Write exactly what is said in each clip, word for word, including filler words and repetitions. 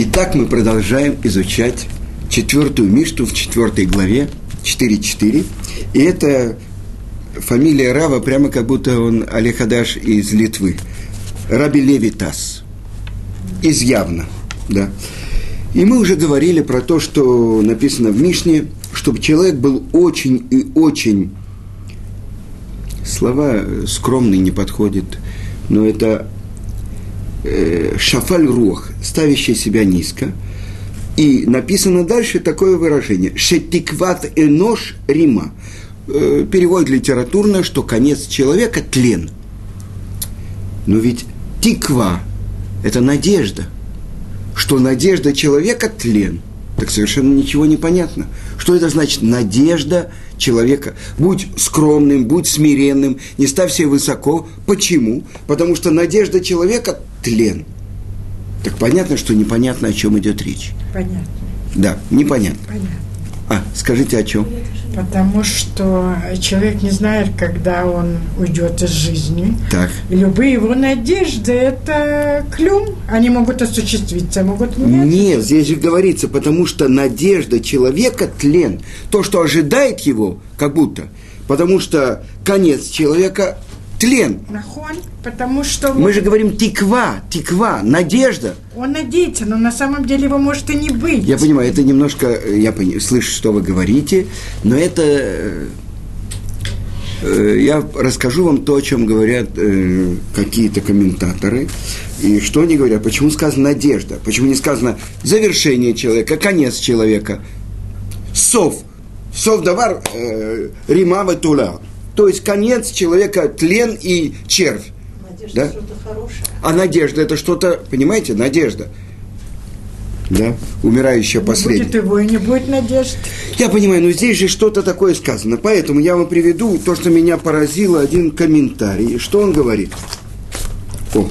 Итак, мы продолжаем изучать четвертую Мишту в четвертой главе, четыре четыре. И это фамилия Рава, прямо как будто он Алехадаш из Литвы. Раби Левитас. Из Явна, да. И мы уже говорили про то, что написано в Мишне, чтобы человек был очень и очень... Слова скромный не подходят, но это... Шафаль рух, ставящий себя низко. И написано дальше такое выражение. Шетикват энош рима. Перевод литературно, что конец человека – тлен. Но ведь тиква – это надежда. Что надежда человека – тлен. Так совершенно ничего не понятно. Что это значит надежда человека? Будь скромным, будь смиренным, не ставь себя высоко. Почему? Потому что надежда человека – тлен. Так понятно, что непонятно, о чем идет речь. Понятно. Да, непонятно. Понятно. А, скажите, о чем? Потому что человек не знает, когда он уйдет из жизни. Так. И любые его надежды – это клюм. Они могут осуществиться, могут нет. Нет, здесь же говорится, потому что надежда человека – тлен. То, что ожидает его, как будто. Потому что конец человека – тлен. Нахон, потому что… Мы он... же говорим тиква, тиква, надежда. Он надеется, но на самом деле его может и не быть. Я понимаю, это немножко, я понимаю, слышу, что вы говорите, но это, э, я расскажу вам то, о чем говорят э, какие-то комментаторы, и что они говорят, почему сказано надежда, почему не сказано завершение человека, конец человека, сов, сов давар э, римава туля, то есть конец человека, тлен и червь. Надежда, да? Что-то хорошее. А надежда – это что-то, понимаете, надежда. Да? Умирающая последняя. Не будет его и не будет надежды. Я понимаю, но здесь же что-то такое сказано. Поэтому я вам приведу то, что меня поразило, один комментарий. Что он говорит? О,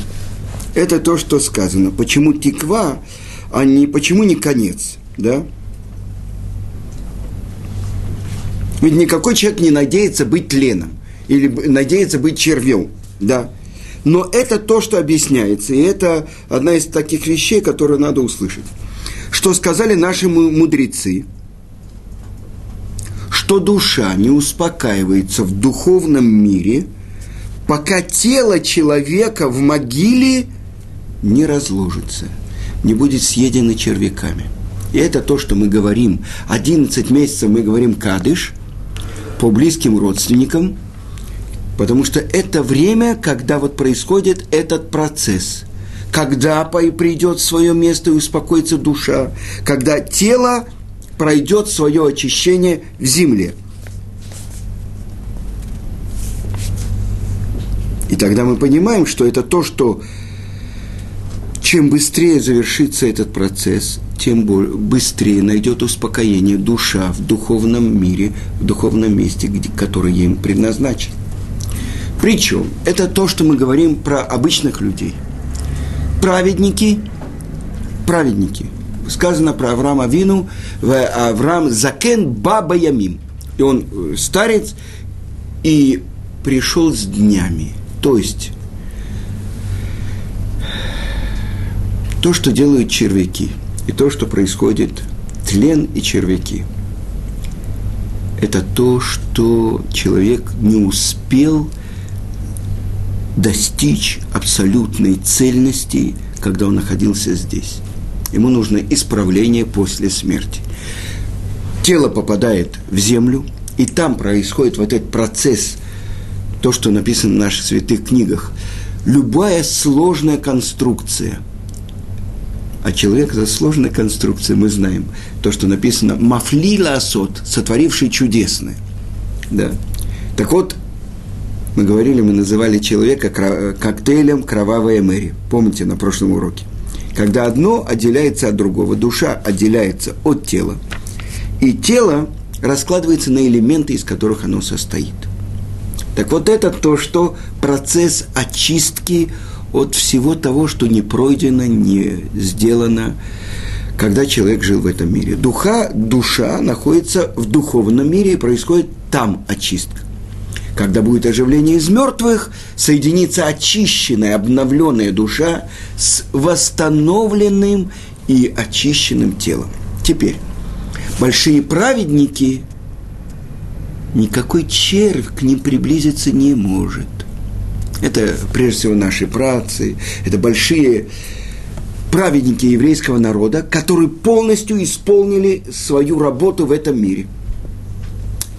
это то, что сказано. Почему тиква, а не, почему не конец? Да? Ведь никакой человек не надеется быть тленом. Или надеется быть червем. Да. Но это то, что объясняется, и это одна из таких вещей, которые надо услышать. Что сказали наши мудрецы, что душа не успокаивается в духовном мире, пока тело человека в могиле не разложится, не будет съедено червяками. И это то, что мы говорим. одиннадцать месяцев мы говорим кадыш по близким родственникам, потому что это время, когда вот происходит этот процесс, когда придет в свое место и успокоится душа, когда тело пройдет свое очищение в земле. И тогда мы понимаем, что это то, что чем быстрее завершится этот процесс, тем быстрее найдет успокоение душа в духовном мире, в духовном месте, который им предназначен. Причем, это то, что мы говорим про обычных людей. Праведники, праведники. Сказано про Авраама Авину, Авраам закен баба ямим. И он старец, и пришел с днями. То есть, то, что делают червяки, и то, что происходит, тлен и червяки. Это то, что человек не успел достичь абсолютной цельности, когда он находился здесь. Ему нужно исправление после смерти. Тело попадает в землю, и там происходит вот этот процесс, то, что написано в наших святых книгах. Любая сложная конструкция, а человек за сложной конструкцией, мы знаем, то, что написано «Мафли лаасот», сотворивший чудесное. Да. Так вот, мы говорили, мы называли человека коктейлем «Кровавая Мэри». Помните, на прошлом уроке. Когда одно отделяется от другого, душа отделяется от тела, и тело раскладывается на элементы, из которых оно состоит. Так вот это то, что процесс очистки от всего того, что не пройдено, не сделано, когда человек жил в этом мире. Душа, душа находится в духовном мире, и происходит там очистка. Когда будет оживление из мертвых, соединится очищенная, обновленная душа с восстановленным и очищенным телом. Теперь, большие праведники, никакой червь к ним приблизиться не может. Это, прежде всего, наши праотцы, это большие праведники еврейского народа, которые полностью исполнили свою работу в этом мире.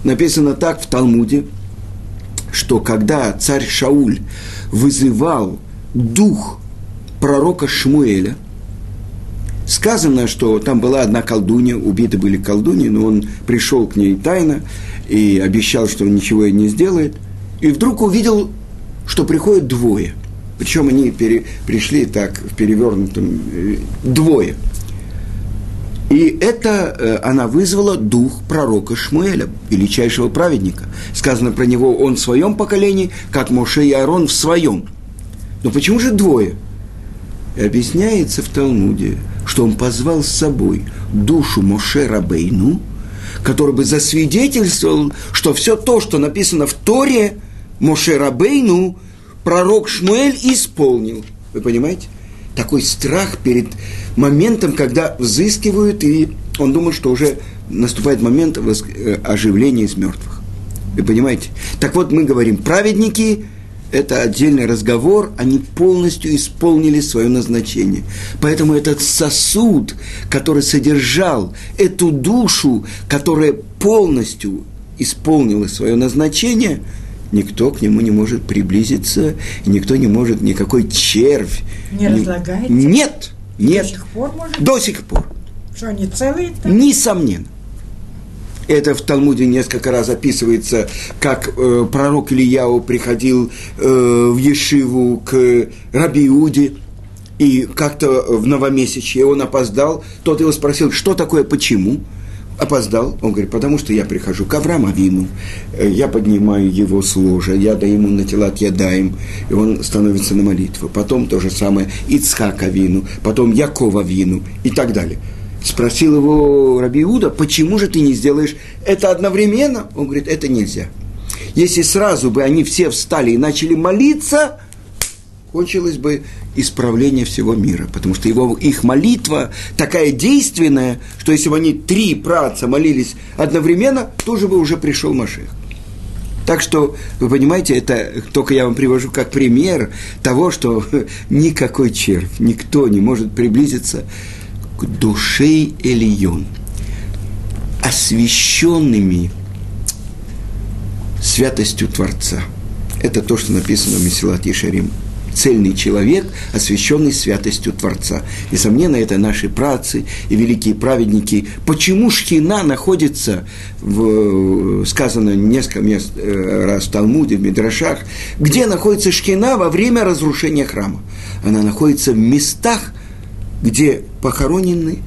Написано так в Талмуде, что когда царь Шауль вызывал дух пророка Шмуэля, сказано, что там была одна колдунья, убиты были колдуньи, но он пришел к ней тайно и обещал, что он ничего ей не сделает, и вдруг увидел, что приходят двое. Причем они пере, пришли так в перевернутом э, двое. И это э, она вызвала дух пророка Шмуэля, величайшего праведника. Сказано про него, он в своем поколении, как Моше и Аарон в своем. Но почему же двое? И объясняется в Талмуде, что он позвал с собой душу Моше Рабейну, который бы засвидетельствовал, что все то, что написано в Торе, Моше Рабейну, пророк Шмуэль исполнил. Вы понимаете? Такой страх перед моментом, когда взыскивают, и он думал, что уже наступает момент оживления из мертвых. Вы понимаете? Так вот, мы говорим, праведники – это отдельный разговор, они полностью исполнили свое назначение. Поэтому этот сосуд, который содержал эту душу, которая полностью исполнила свое назначение – никто к нему не может приблизиться, и никто не может, никакой червь. Не ни... разлагается? Нет, нет. До сих пор может? До сих пор. Что, они целые-то? Несомненно. Это в Талмуде несколько раз описывается, как э, пророк Ильяу приходил э, в Ешиву к Раби Иуде, и как-то в новомесячье он опоздал. Тот его спросил, что такое, почему? Опоздал, он говорит, потому что я прихожу к Аврааму Авину, я поднимаю его с ложа, я даю ему на телат, я даем, и он становится на молитву. Потом то же самое Ицхак Авину, потом Яков Авину и так далее. Спросил его Раби Иуда, почему же ты не сделаешь это одновременно? Он говорит, это нельзя. Если сразу бы они все встали и начали молиться, кончилось бы исправление всего мира, потому что его, их молитва такая действенная, что если бы они три праотца молились одновременно, тоже бы уже пришел Машиах. Так что, вы понимаете, это только я вам привожу как пример того, что никакой червь, никто не может приблизиться к душе Элион, освященными святостью Творца. Это то, что написано в Месилат Йешарим. Цельный человек, освященный святостью Творца. Несомненно, это наши праотцы и великие праведники. Почему Шхина находится, в, сказано несколько мест, раз в Талмуде, в Мидрашах, где находится Шхина во время разрушения храма? Она находится в местах, где похоронены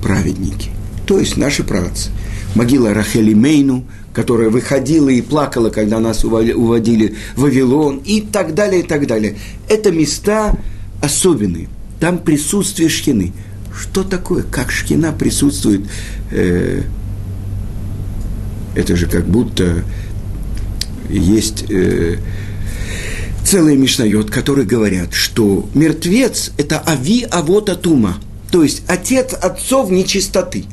праведники, то есть наши праотцы. Могила Рахель Мейну, которая выходила и плакала, когда нас уводили в Вавилон, и так далее, и так далее. Это места особенные. Там присутствие Шхины. Что такое? Как Шхина присутствует? Это же как будто есть целые мишнайот, которые говорят, что мертвец – это ави авота тума, то есть отец отцов нечистоты.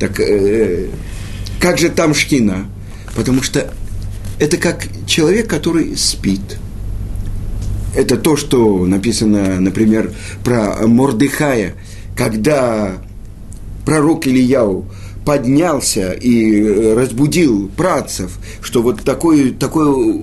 Так... Как же там Шхина? Потому что это как человек, который спит. Это то, что написано, например, про Мордыхая, когда пророк Ильяу поднялся и разбудил праотцев, что вот такое, такое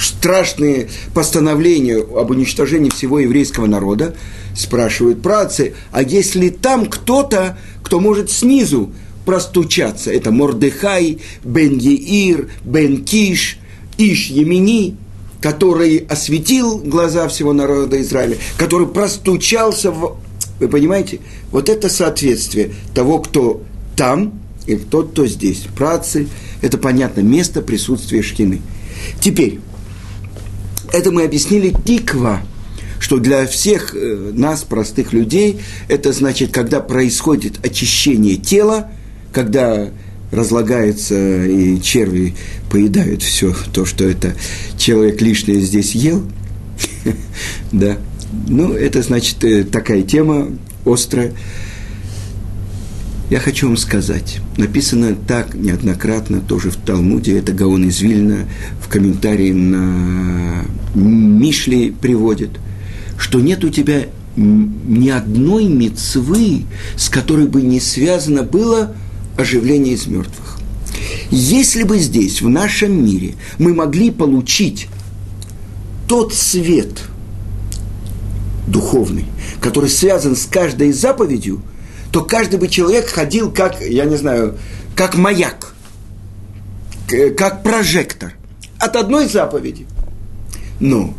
страшное постановление об уничтожении всего еврейского народа, спрашивают праотцы, а есть ли там кто-то, кто может снизу простучаться. Это Мордыхай, Бен-Еир, Бен-Киш, Иш-Емини, который осветил глаза всего народа Израиля, который простучался в... Вы понимаете? Вот это соответствие того, кто там, и тот, кто здесь. Праотцы – это, понятно, место присутствия Шхины. Теперь, это мы объяснили тиква, что для всех нас, простых людей, это значит, когда происходит очищение тела, когда разлагается и черви поедают все то, что это человек лишнее здесь ел, да, ну, это значит такая тема, острая. Я хочу вам сказать, написано так неоднократно, тоже в Талмуде, это Гаон из Вильна, в комментарии на Мишли приводит, что нет у тебя ни одной мицвы, с которой бы не связано было оживление из мертвых. Если бы здесь, в нашем мире, мы могли получить тот свет духовный, который связан с каждой заповедью, то каждый бы человек ходил как, я не знаю, как маяк, как прожектор от одной заповеди. Но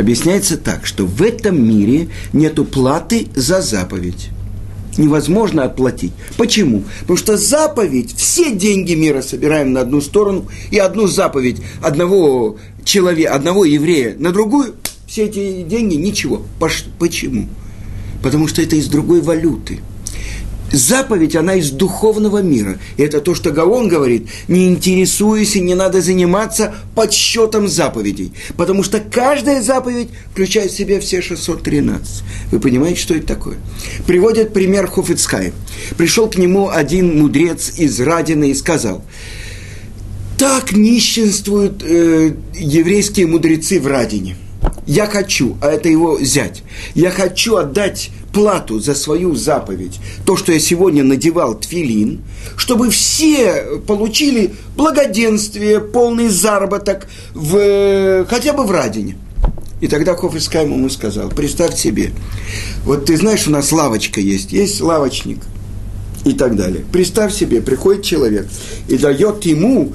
объясняется так, что в этом мире нету платы за заповедь. Невозможно отплатить. Почему? Потому что заповедь, все деньги мира собираем на одну сторону, и одну заповедь одного человека, одного еврея на другую, все эти деньги ничего. Почему? Потому что это из другой валюты. Заповедь, она из духовного мира. И это то, что Гаон говорит, не интересуйся, не надо заниматься подсчетом заповедей. Потому что каждая заповедь включает в себя все шестьсот тринадцать. Вы понимаете, что это такое? Приводит пример Хофец Хаим. Пришел к нему один мудрец из Радины и сказал, так нищенствуют э, еврейские мудрецы в Радине. Я хочу, а это его зять, я хочу отдать плату за свою заповедь, то, что я сегодня надевал тфилин, чтобы все получили благоденствие, полный заработок, в, хотя бы в Радине. И тогда Хофец Хаим ему сказал, представь себе, вот ты знаешь, у нас лавочка есть, есть лавочник и так далее. Представь себе, приходит человек и дает ему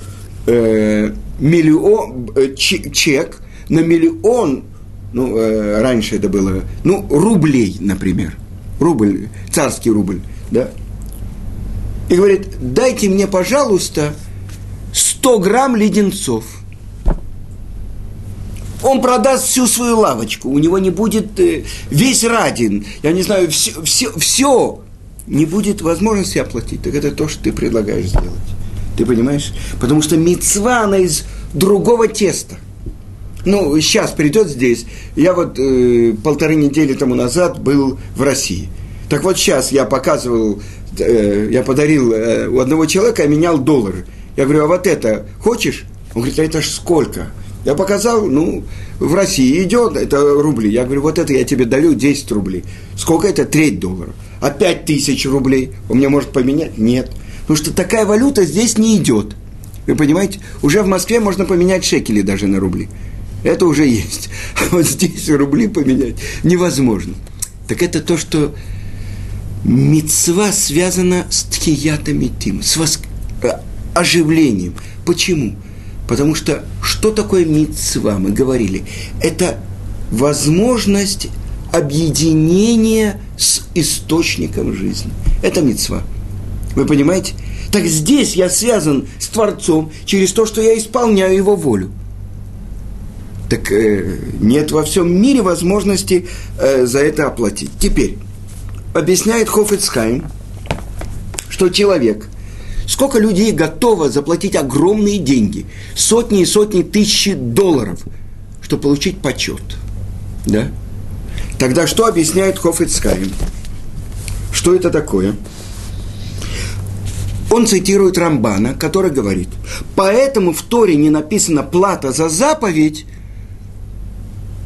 э, миллион, э, чек на миллион, ну, э, раньше это было, ну, рублей, например, рубль, царский рубль, да, и говорит, дайте мне, пожалуйста, сто грамм леденцов. Он продаст всю свою лавочку, у него не будет э, весь Радин, я не знаю, все, все, все, не будет возможности оплатить, так это то, что ты предлагаешь сделать, ты понимаешь, потому что мицва, она из другого теста. Ну, сейчас придет здесь. Я вот э, полторы недели тому назад был в России. Так вот сейчас я показывал, э, я подарил э, у одного человека, я менял доллары. Я говорю, а вот это хочешь? Он говорит, а это ж сколько? Я показал, ну, в России идет, это рубли. Я говорю, вот это я тебе дарю десять рублей. Сколько это? Треть доллара. А пять тысяч рублей? Он мне может поменять? Нет. Потому что такая валюта здесь не идет. Вы понимаете? Уже в Москве можно поменять шекели даже на рубли. Это уже есть. А вот здесь рубли поменять невозможно. Так это то, что мицва связана с тхиятом митим, с воск... оживлением. Почему? Потому что что такое мицва, мы говорили, это возможность объединения с источником жизни. Это мицва. Вы понимаете? Так здесь я связан с Творцом через то, что я исполняю Его волю. Так э, нет во всем мире возможности э, за это оплатить. Теперь, объясняет Хофец Хаим, что человек, сколько людей готово заплатить огромные деньги, сотни и сотни тысяч долларов, чтобы получить почет. Да? Тогда что объясняет Хофец Хаим? Что это такое? Он цитирует Рамбана, который говорит, поэтому в Торе не написано «плата за заповедь»,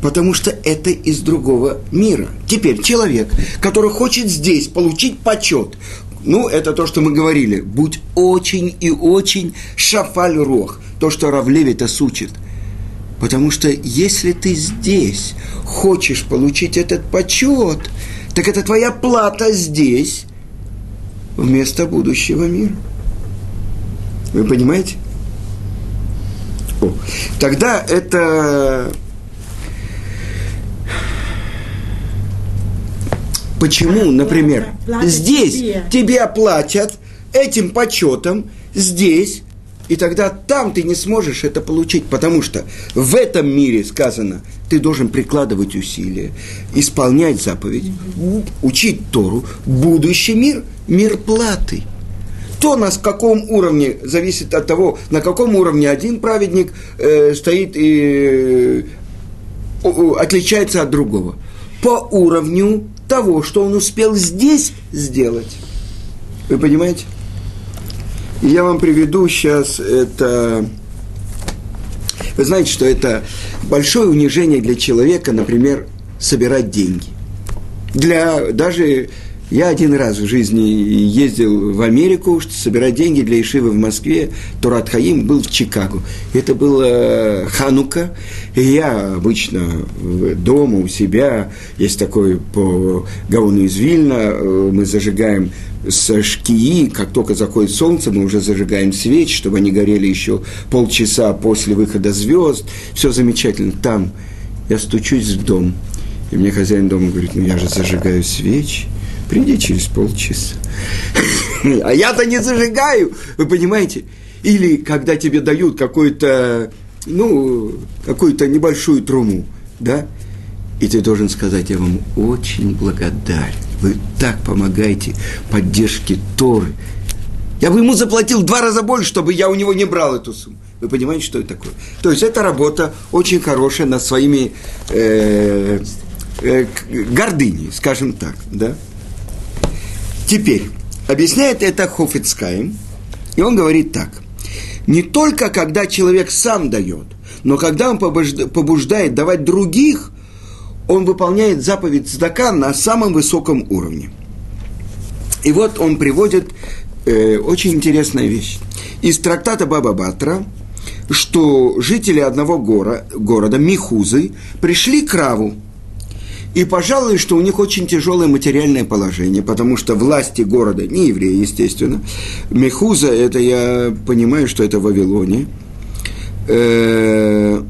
потому что это из другого мира. Теперь человек, который хочет здесь получить почет, ну, это то, что мы говорили, будь очень и очень шафаль рох, то, что Рав Левитас учит. Потому что если ты здесь хочешь получить этот почет, так это твоя плата здесь вместо будущего мира. Вы понимаете? О. Тогда это... Почему, например, здесь тебе. тебе оплатят этим почетом, здесь, и тогда там ты не сможешь это получить, потому что в этом мире сказано, ты должен прикладывать усилия, исполнять заповедь, угу. учить Тору, будущий мир, мир платы. То, на каком уровне, зависит от того, на каком уровне один праведник э, стоит и э, отличается от другого. По уровню того, что он успел здесь сделать. Вы понимаете? Я вам приведу сейчас это... Вы знаете, что это большое унижение для человека, например, собирать деньги. Для даже... Я один раз в жизни ездил в Америку, собирать деньги для ешивы в Москве, Торат Хаим, был в Чикаго. Это была Ханука, и я обычно дома у себя, есть такой по Гаону из Вильна, мы зажигаем со шкии, как только заходит солнце, мы уже зажигаем свечи, чтобы они горели еще полчаса после выхода звезд, все замечательно. Там я стучусь в дом, и мне хозяин дома говорит, ну я же зажигаю свечи. Приди через полчаса. А я-то не зажигаю, вы понимаете? Или когда тебе дают какую-то, ну, какую-то небольшую труму, да? И ты должен сказать, я вам очень благодарен. Вы так помогаете поддержке Торы. Я бы ему заплатил в два раза больше, чтобы я у него не брал эту сумму. Вы понимаете, что это такое? То есть, это работа очень хорошая над своими э, э, гордыней, скажем так, да? Теперь, объясняет это Хофец Хаим, и он говорит так. Не только когда человек сам дает, но когда он побуждает давать других, он выполняет заповедь цдака на самом высоком уровне. И вот он приводит э, очень интересную вещь. Из трактата Баба Батра, что жители одного гора, города, Михузы, пришли к Раву. И, пожалуй, что у них очень тяжелое материальное положение, потому что власти города, не евреи, естественно, Мехуза, это я понимаю, что это в Вавилоне, э,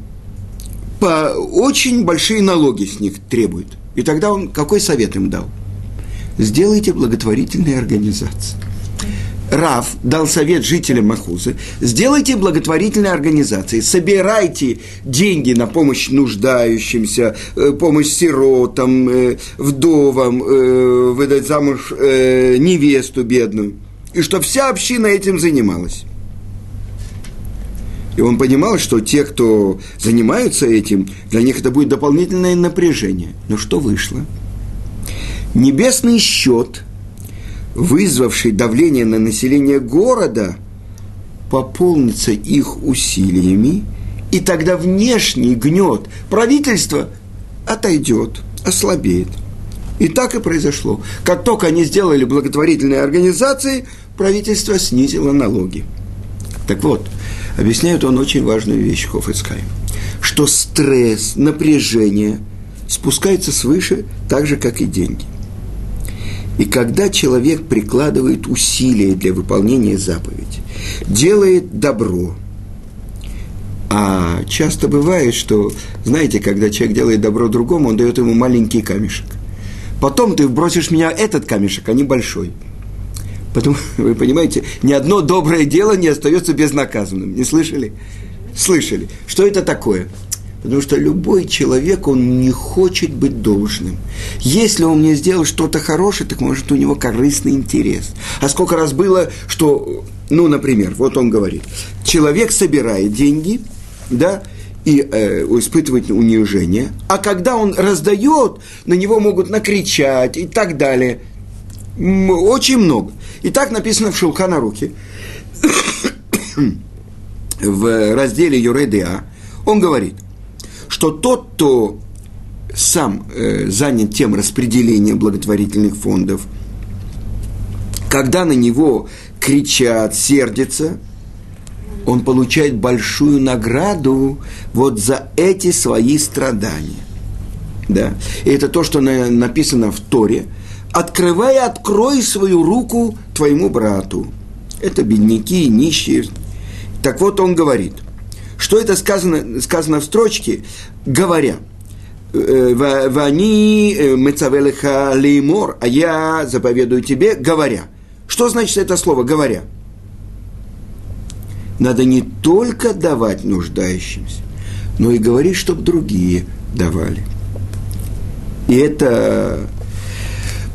по, очень большие налоги с них требуют. И тогда он какой совет им дал? Сделайте благотворительные организации. Рав дал совет жителям Махузы, сделайте благотворительные организации, собирайте деньги на помощь нуждающимся, помощь сиротам, вдовам, выдать замуж невесту бедную, и что вся община этим занималась. И он понимал, что те, кто занимаются этим, для них это будет дополнительное напряжение. Но что вышло? Небесный счет, вызвавший давление на население города, пополнится их усилиями, и тогда внешний гнет правительства отойдет, ослабеет. И так и произошло. Как только они сделали благотворительные организации, правительство снизило налоги. Так вот, объясняет он очень важную вещь, Хофец Хаим, что стресс, напряжение спускается свыше, так же, как и деньги. И когда человек прикладывает усилия для выполнения заповеди, делает добро, а часто бывает, что, знаете, когда человек делает добро другому, он дает ему маленький камешек. Потом ты бросишь в меня этот камешек, а не большой. Потому, вы понимаете, ни одно доброе дело не остается безнаказанным. Не слышали? Слышали. Что это такое? Потому что любой человек, он не хочет быть должным. Если он мне сделал что-то хорошее, так может у него корыстный интерес. А сколько раз было, что, ну, например, вот он говорит, человек собирает деньги, да, и э, испытывает унижение, а когда он раздает, на него могут накричать и так далее. Очень много. И так написано в Шулхан Арухе, в разделе Юрэ-Деа, он говорит, что тот, кто сам э, занят тем распределением благотворительных фондов, когда на него кричат, сердятся, он получает большую награду вот за эти свои страдания. Да? И это то, что на, написано в Торе. «Открывай, открой свою руку твоему брату». Это бедняки, нищие. Так вот, он говорит... Что это сказано, сказано в строчке, говоря, «Вани мецавелеха леймор», а я заповедую тебе, говоря. Что значит это слово «говоря»? Надо не только давать нуждающимся, но и говорить, чтобы другие давали. И это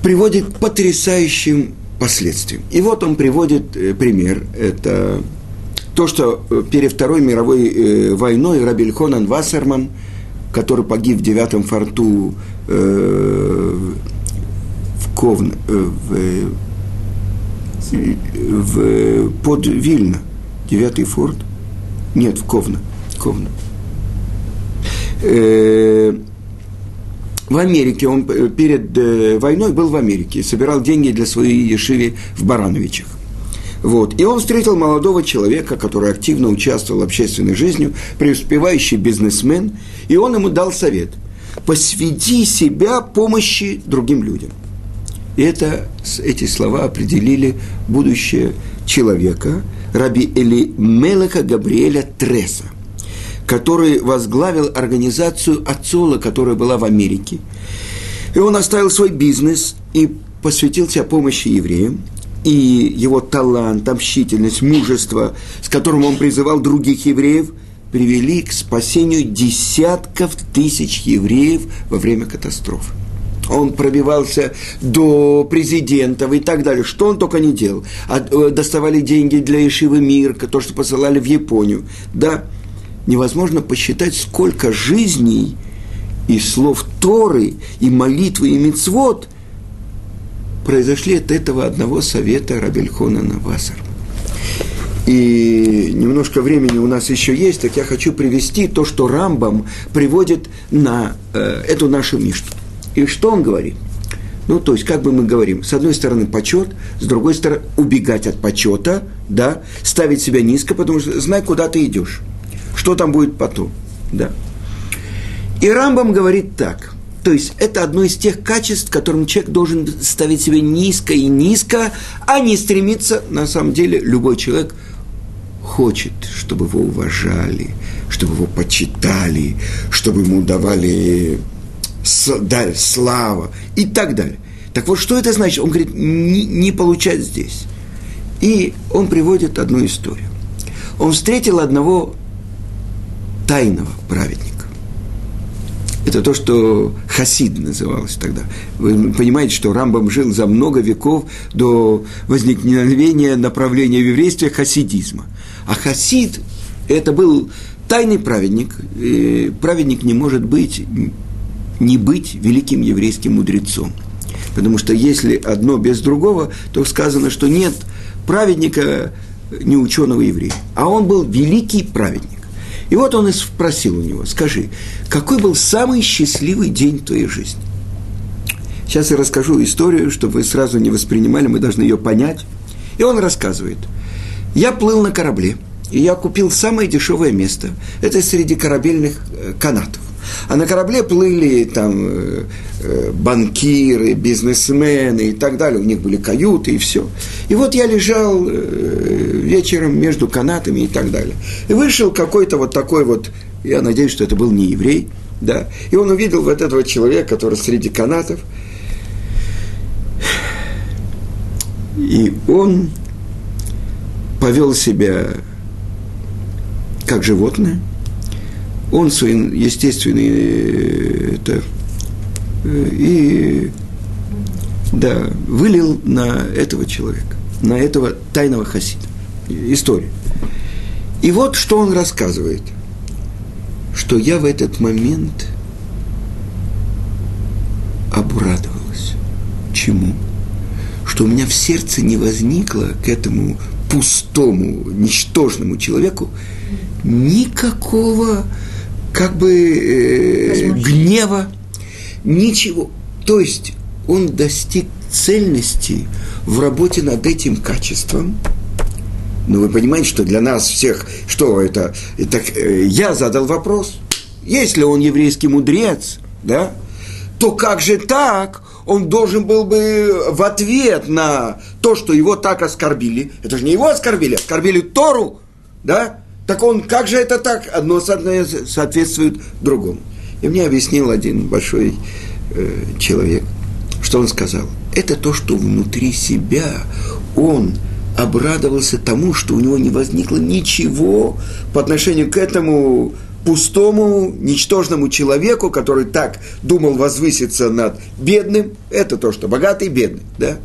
приводит к потрясающим последствиям. И вот он приводит пример, это... То, что перед Второй мировой войной Раби Элханан Вассерман, который погиб в девятом форту э, духовно, в, в, под Вильно, девятый форт, нет, в Ковно, Ковно. Э, в Америке, он перед войной был в Америке, собирал деньги для своей ешивы в Барановичах. Вот. И он встретил молодого человека, который активно участвовал в общественной жизни, преуспевающий бизнесмен, и он ему дал совет: посвяти себя помощи другим людям. И это, эти слова определили будущее человека, Раби Элимелека Габриэля Треса, который возглавил организацию Ацола, которая была в Америке. И он оставил свой бизнес и посвятил себя помощи евреям. И его талант, общительность, мужество, с которым он призывал других евреев, привели к спасению десятков тысяч евреев во время катастрофы. Он пробивался до президентов и так далее. Что он только не делал. Доставали деньги для Ешивы Мир, то, что посылали в Японию. Да, невозможно посчитать, сколько жизней и слов Торы, и молитвы, и мицвот произошли от этого одного совета Раби Элханана Вассермана. И немножко времени у нас еще есть, так я хочу привести то, что Рамбам приводит на э, эту нашу мишну. И что он говорит? Ну, то есть, как бы мы говорим, с одной стороны почет, с другой стороны убегать от почета, да, ставить себя низко, потому что знай, куда ты идешь, что там будет потом, да. И Рамбам говорит так. То есть, это одно из тех качеств, которым человек должен ставить себя низко и низко, а не стремиться. На самом деле, любой человек хочет, чтобы его уважали, чтобы его почитали, чтобы ему давали славу и так далее. Так вот, что это значит? Он говорит, не, не получать здесь. И он приводит одну историю. Он встретил одного тайного праведника. Это то, что хасид называлось тогда. Вы понимаете, что Рамбам жил за много веков до возникновения направления в еврействе хасидизма. А хасид – это был тайный праведник. И праведник не может быть, не быть великим еврейским мудрецом. Потому что если одно без другого, то сказано, что нет праведника, не ученого еврея. А он был великий праведник. И вот он и спросил у него: скажи, какой был самый счастливый день твоей жизни? Сейчас я расскажу историю, чтобы вы сразу не воспринимали, мы должны ее понять. И он рассказывает. Я плыл на корабле, и я купил самое дешевое место. Это среди корабельных канатов. А на корабле плыли там банкиры, бизнесмены и так далее. У них были каюты и все. И вот я лежал вечером между канатами и так далее. И вышел какой-то вот такой вот, я надеюсь, что это был не еврей, да. И он увидел вот этого человека, который среди канатов. И он повел себя как животное. Он своим естественный это, и да, вылил на этого человека, на этого тайного хасида. История. И вот что он рассказывает, что я в этот момент обрадовалась. Чему? Что у меня в сердце не возникло к этому пустому, ничтожному человеку никакого как бы э, гнева, ничего. То есть он достиг цельности в работе над этим качеством. Но вы понимаете, что для нас всех, что это? Так, э, я задал вопрос, если он еврейский мудрец, да, то как же так? Он должен был бы в ответ на то, что его так оскорбили, это же не его оскорбили, оскорбили Тору, да? Так он, как же это так? Одно соответствует другому. И мне объяснил один большой э, человек, что он сказал. Это то, что внутри себя он обрадовался тому, что у него не возникло ничего по отношению к этому пустому, ничтожному человеку, который так думал возвыситься над бедным. Это то, что богатый и бедный. Да?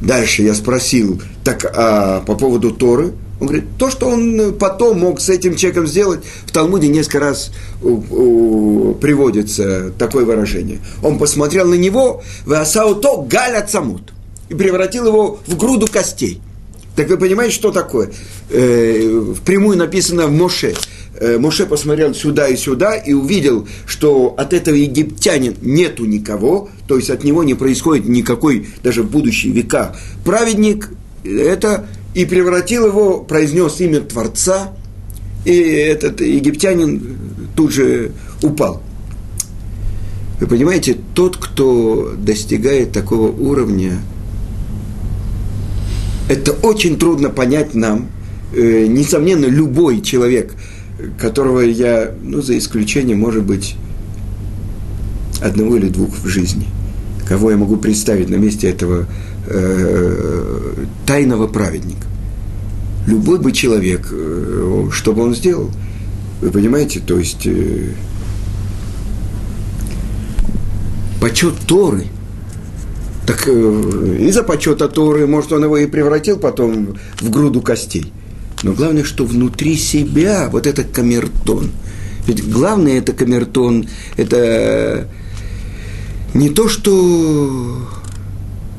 Дальше я спросил, так а по поводу Торы? Он говорит, то, что он потом мог с этим человеком сделать, в Талмуде несколько раз приводится такое выражение. Он посмотрел на него, веасауто галя цамут, и превратил его в груду костей. Так вы понимаете, что такое? Впрямую написано в Моше. Моше посмотрел сюда и сюда и увидел, что от этого египтянина нету никого, то есть от него не происходит никакой, даже в будущие века, праведник. Это и превратил его, произнес имя Творца, и этот египтянин тут же упал. Вы понимаете, тот, кто достигает такого уровня, это очень трудно понять нам. Несомненно, любой человек, которого я, ну, за исключением, может быть, одного или двух в жизни, кого я могу представить на месте этого э, тайного праведника. Любой бы человек, э, что бы он сделал, вы понимаете, то есть э, почет Торы. Так из-за почета Торы, может, он его и превратил потом в груду костей. Но главное, что внутри себя вот это камертон. Ведь главное это камертон, это не то, что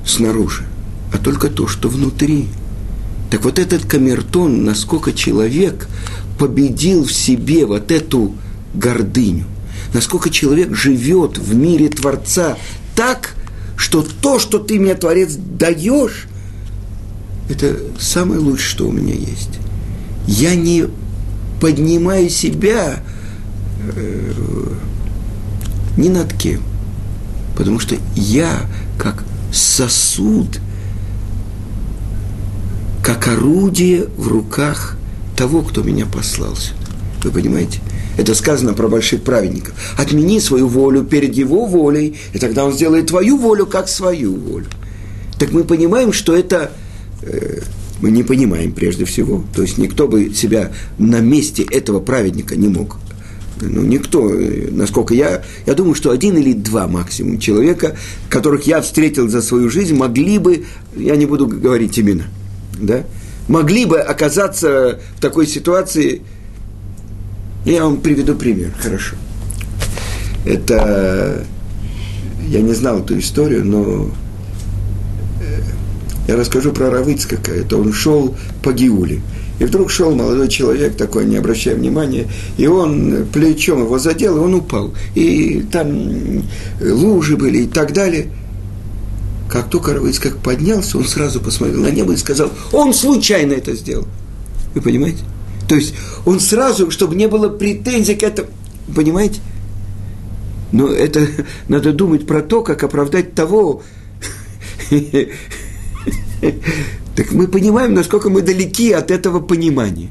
снаружи, а только то, что внутри. Так вот этот камертон, насколько человек победил в себе вот эту гордыню, насколько человек живет в мире Творца так, что то, что ты мне, Творец, даешь, это самое лучшее, что у меня есть. Я не поднимаю себя э, ни над кем, потому что я как сосуд, как орудие в руках того, кто меня послал сюда. Вы понимаете? Это сказано про больших праведников. Отмени свою волю перед его волей, и тогда он сделает твою волю, как свою волю. Так мы понимаем, что это... Э, мы не понимаем прежде всего. То есть никто бы себя на месте этого праведника не мог. Ну, никто, насколько я... Я думаю, что один или два максимум человека, которых я встретил за свою жизнь, могли бы... Я не буду говорить имена. Да? Могли бы оказаться в такой ситуации... Я вам приведу пример, хорошо. Это... Я не знал эту историю, но... Я расскажу про Рава Ицкока. Это он шел по Геуле. И вдруг шел молодой человек, такой, не обращая внимания, и он плечом его задел, и он упал. И там лужи были и так далее. Как только Рав Ицкок поднялся, он сразу посмотрел на небо и сказал, он случайно это сделал. Вы понимаете? То есть он сразу, чтобы не было претензий к этому, понимаете? Но это надо думать про то, как оправдать того. Так мы понимаем, насколько мы далеки от этого понимания.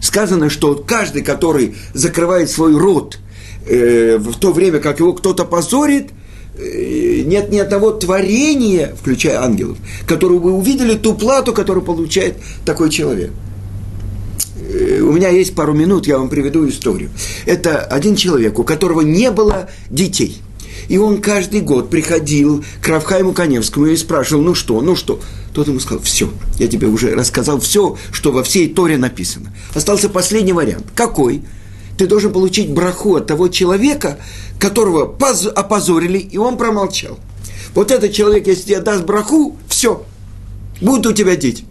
Сказано, что каждый, который закрывает свой рот э, в то время, как его кто-то позорит, э, нет ни одного творения, включая ангелов, которые бы увидели ту плату, которую получает такой человек. У меня есть пару минут, я вам приведу историю. Это один человек, у которого не было детей. И он каждый год приходил к Рав Хаиму Каневскому и спрашивал, ну что, ну что? Тот ему сказал, все, я тебе уже рассказал все, что во всей Торе написано. Остался последний вариант. Какой? Ты должен получить браху от того человека, которого поз- опозорили, и он промолчал. Вот этот человек, если тебе даст браху, все, будут у тебя дети.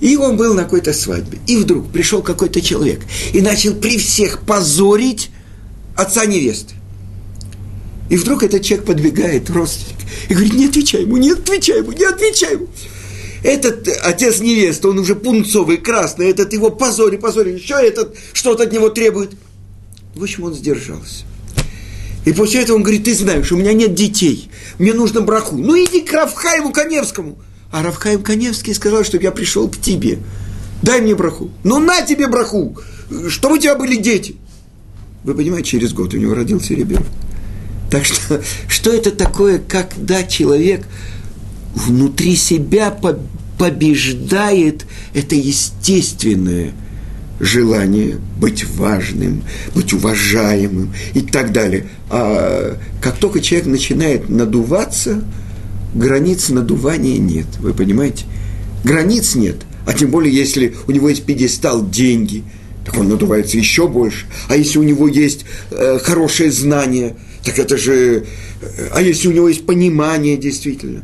И он был на какой-то свадьбе. И вдруг пришел какой-то человек и начал при всех позорить отца невесты. И вдруг этот человек подбегает, родственник, и говорит, не отвечай ему, не отвечай ему, не отвечай ему. Этот отец невесты, он уже пунцовый, красный, этот его позорит, позорит, еще этот что-то от него требует. В общем, он сдержался. И после этого он говорит, ты знаешь, у меня нет детей, мне нужно браху. Ну иди к Рав Хаиму Каневскому. А Рав Хаим Каневский сказал, чтобы я пришел к тебе. Дай мне браху. Ну, на тебе браху, чтобы у тебя были дети. Вы понимаете, через год у него родился ребенок. Так что, что это такое, когда человек внутри себя побеждает это естественное желание быть важным, быть уважаемым и так далее. А как только человек начинает надуваться, границ надувания нет, вы понимаете? Границ нет, А тем более, если у него есть пьедестал, деньги, так он надувается еще больше. А если у него есть э, хорошее знание, так это же... А если у него есть понимание, действительно.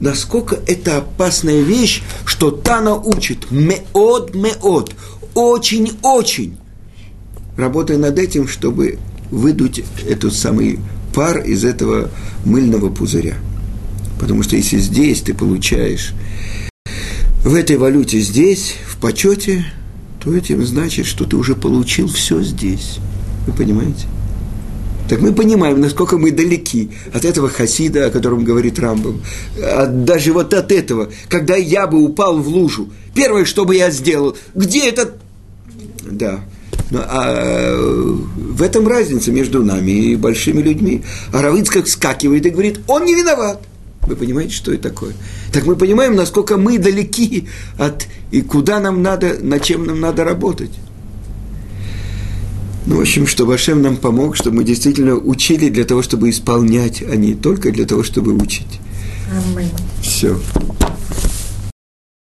Насколько это опасная вещь, что Тана учит меод-меод, очень-очень, работая над этим, чтобы выдуть этот самый пар из этого мыльного пузыря. Потому что если здесь ты получаешь в этой валюте здесь, в почете, то этим значит, что ты уже получил все здесь. Вы понимаете? Так мы понимаем, насколько мы далеки от этого хасида, о котором говорит Рамбам, от, даже вот от этого. Когда я бы упал в лужу, первое, что бы я сделал, где этот... Да. Ну, а в этом разница между нами и большими людьми. А Рав Ицко вскакивает и говорит, он не виноват. Вы понимаете, что это такое? Так мы понимаем, насколько мы далеки от... И куда нам надо, над чем нам надо работать. Ну, в общем, чтобы Ашем нам помог, чтобы мы действительно учили для того, чтобы исполнять, а не только для того, чтобы учить. Аминь. Все.